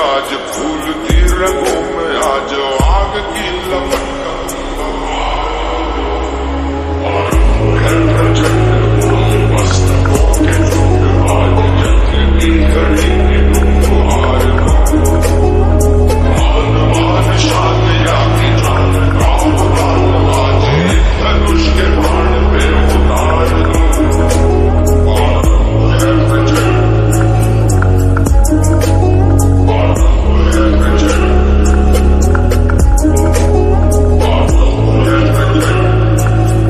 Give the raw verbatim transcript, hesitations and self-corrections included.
आज फूलती रंगों में आज आग की लपट आज जग की घड़ी में तुमको हार